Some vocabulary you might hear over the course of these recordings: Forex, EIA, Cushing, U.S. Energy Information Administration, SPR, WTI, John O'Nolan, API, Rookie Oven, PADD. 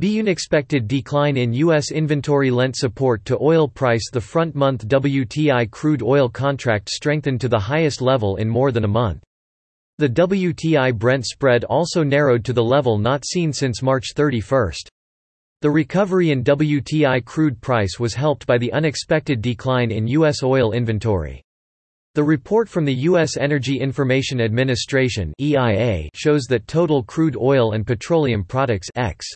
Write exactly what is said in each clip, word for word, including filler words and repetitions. B. An expected decline in U S inventory lent support to oil price. The front-month W T I crude oil contract strengthened to the highest level in more than a month. The W T I Brent spread also narrowed to the level not seen since March thirty-first. The recovery in W T I crude price was helped by the unexpected decline in U S oil inventory. The report from the U S Energy Information Administration (E I A) shows that total crude oil and petroleum products ex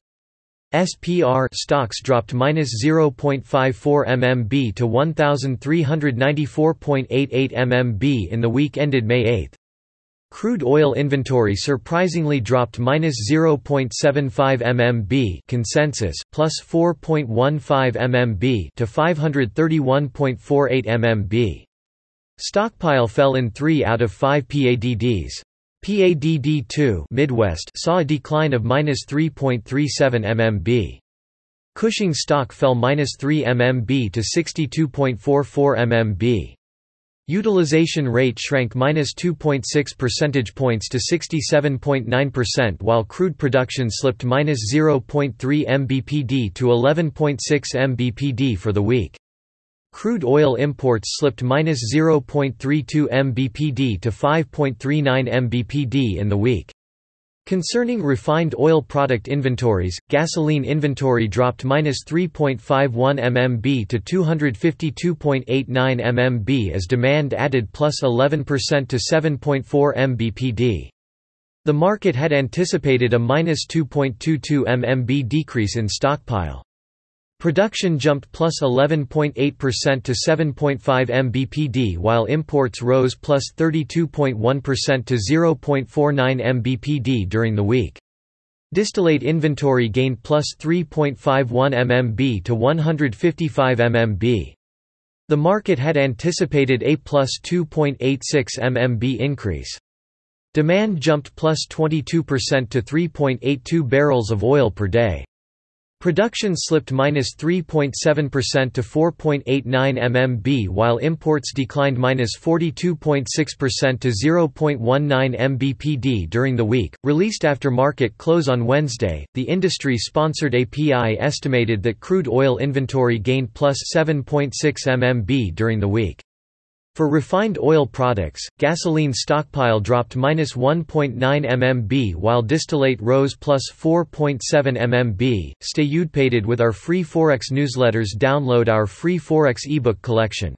S P R stocks dropped minus zero point five four million barrels to one thousand three hundred ninety-four point eight eight million barrels in the week ended May eighth. Crude oil inventory surprisingly dropped minus zero point seven five million barrels consensus, plus four point one five million barrels to five hundred thirty-one point four eight million barrels. Stockpile fell in three out of five P A D Ds. P A D D two Midwest saw a decline of minus three point three seven million barrels. Cushing stock fell minus three million barrels to sixty-two point four four million barrels. Utilization rate shrank minus two point six percentage points to sixty-seven point nine percent, while crude production slipped minus zero point three million barrels per day to eleven point six million barrels per day for the week. Crude oil imports slipped minus zero point three two million barrels per day to five point three nine million barrels per day in the week. Concerning refined oil product inventories, gasoline inventory dropped minus three point five one million barrels per day to two hundred fifty-two point eight nine million barrels per day as demand added plus eleven percent to seven point four million barrels per day. The market had anticipated a minus two point two two million barrels per day decrease in stockpile. Production jumped plus eleven point eight percent to seven point five million barrels per day, while imports rose plus thirty-two point one percent to zero point four nine million barrels per day during the week. Distillate inventory gained plus three point five one million barrels per day to one hundred fifty-five million barrels per day. The market had anticipated a plus two point eight six million barrels per day increase. Demand jumped plus twenty-two percent to three point eight two barrels of oil per day. Production slipped minus three point seven percent to four point eight nine million barrels per day, while imports declined minus forty-two point six percent to zero point one nine million barrels per day during the week. Released after market close on Wednesday, the industry-sponsored A P I estimated that crude oil inventory gained plus seven point six million barrels per day during the week. For refined oil products, gasoline stockpile dropped minus one point nine million barrels per day while distillate rose plus four point seven million barrels per day. Stay U D pated with our free Forex newsletters. Download our free Forex ebook collection.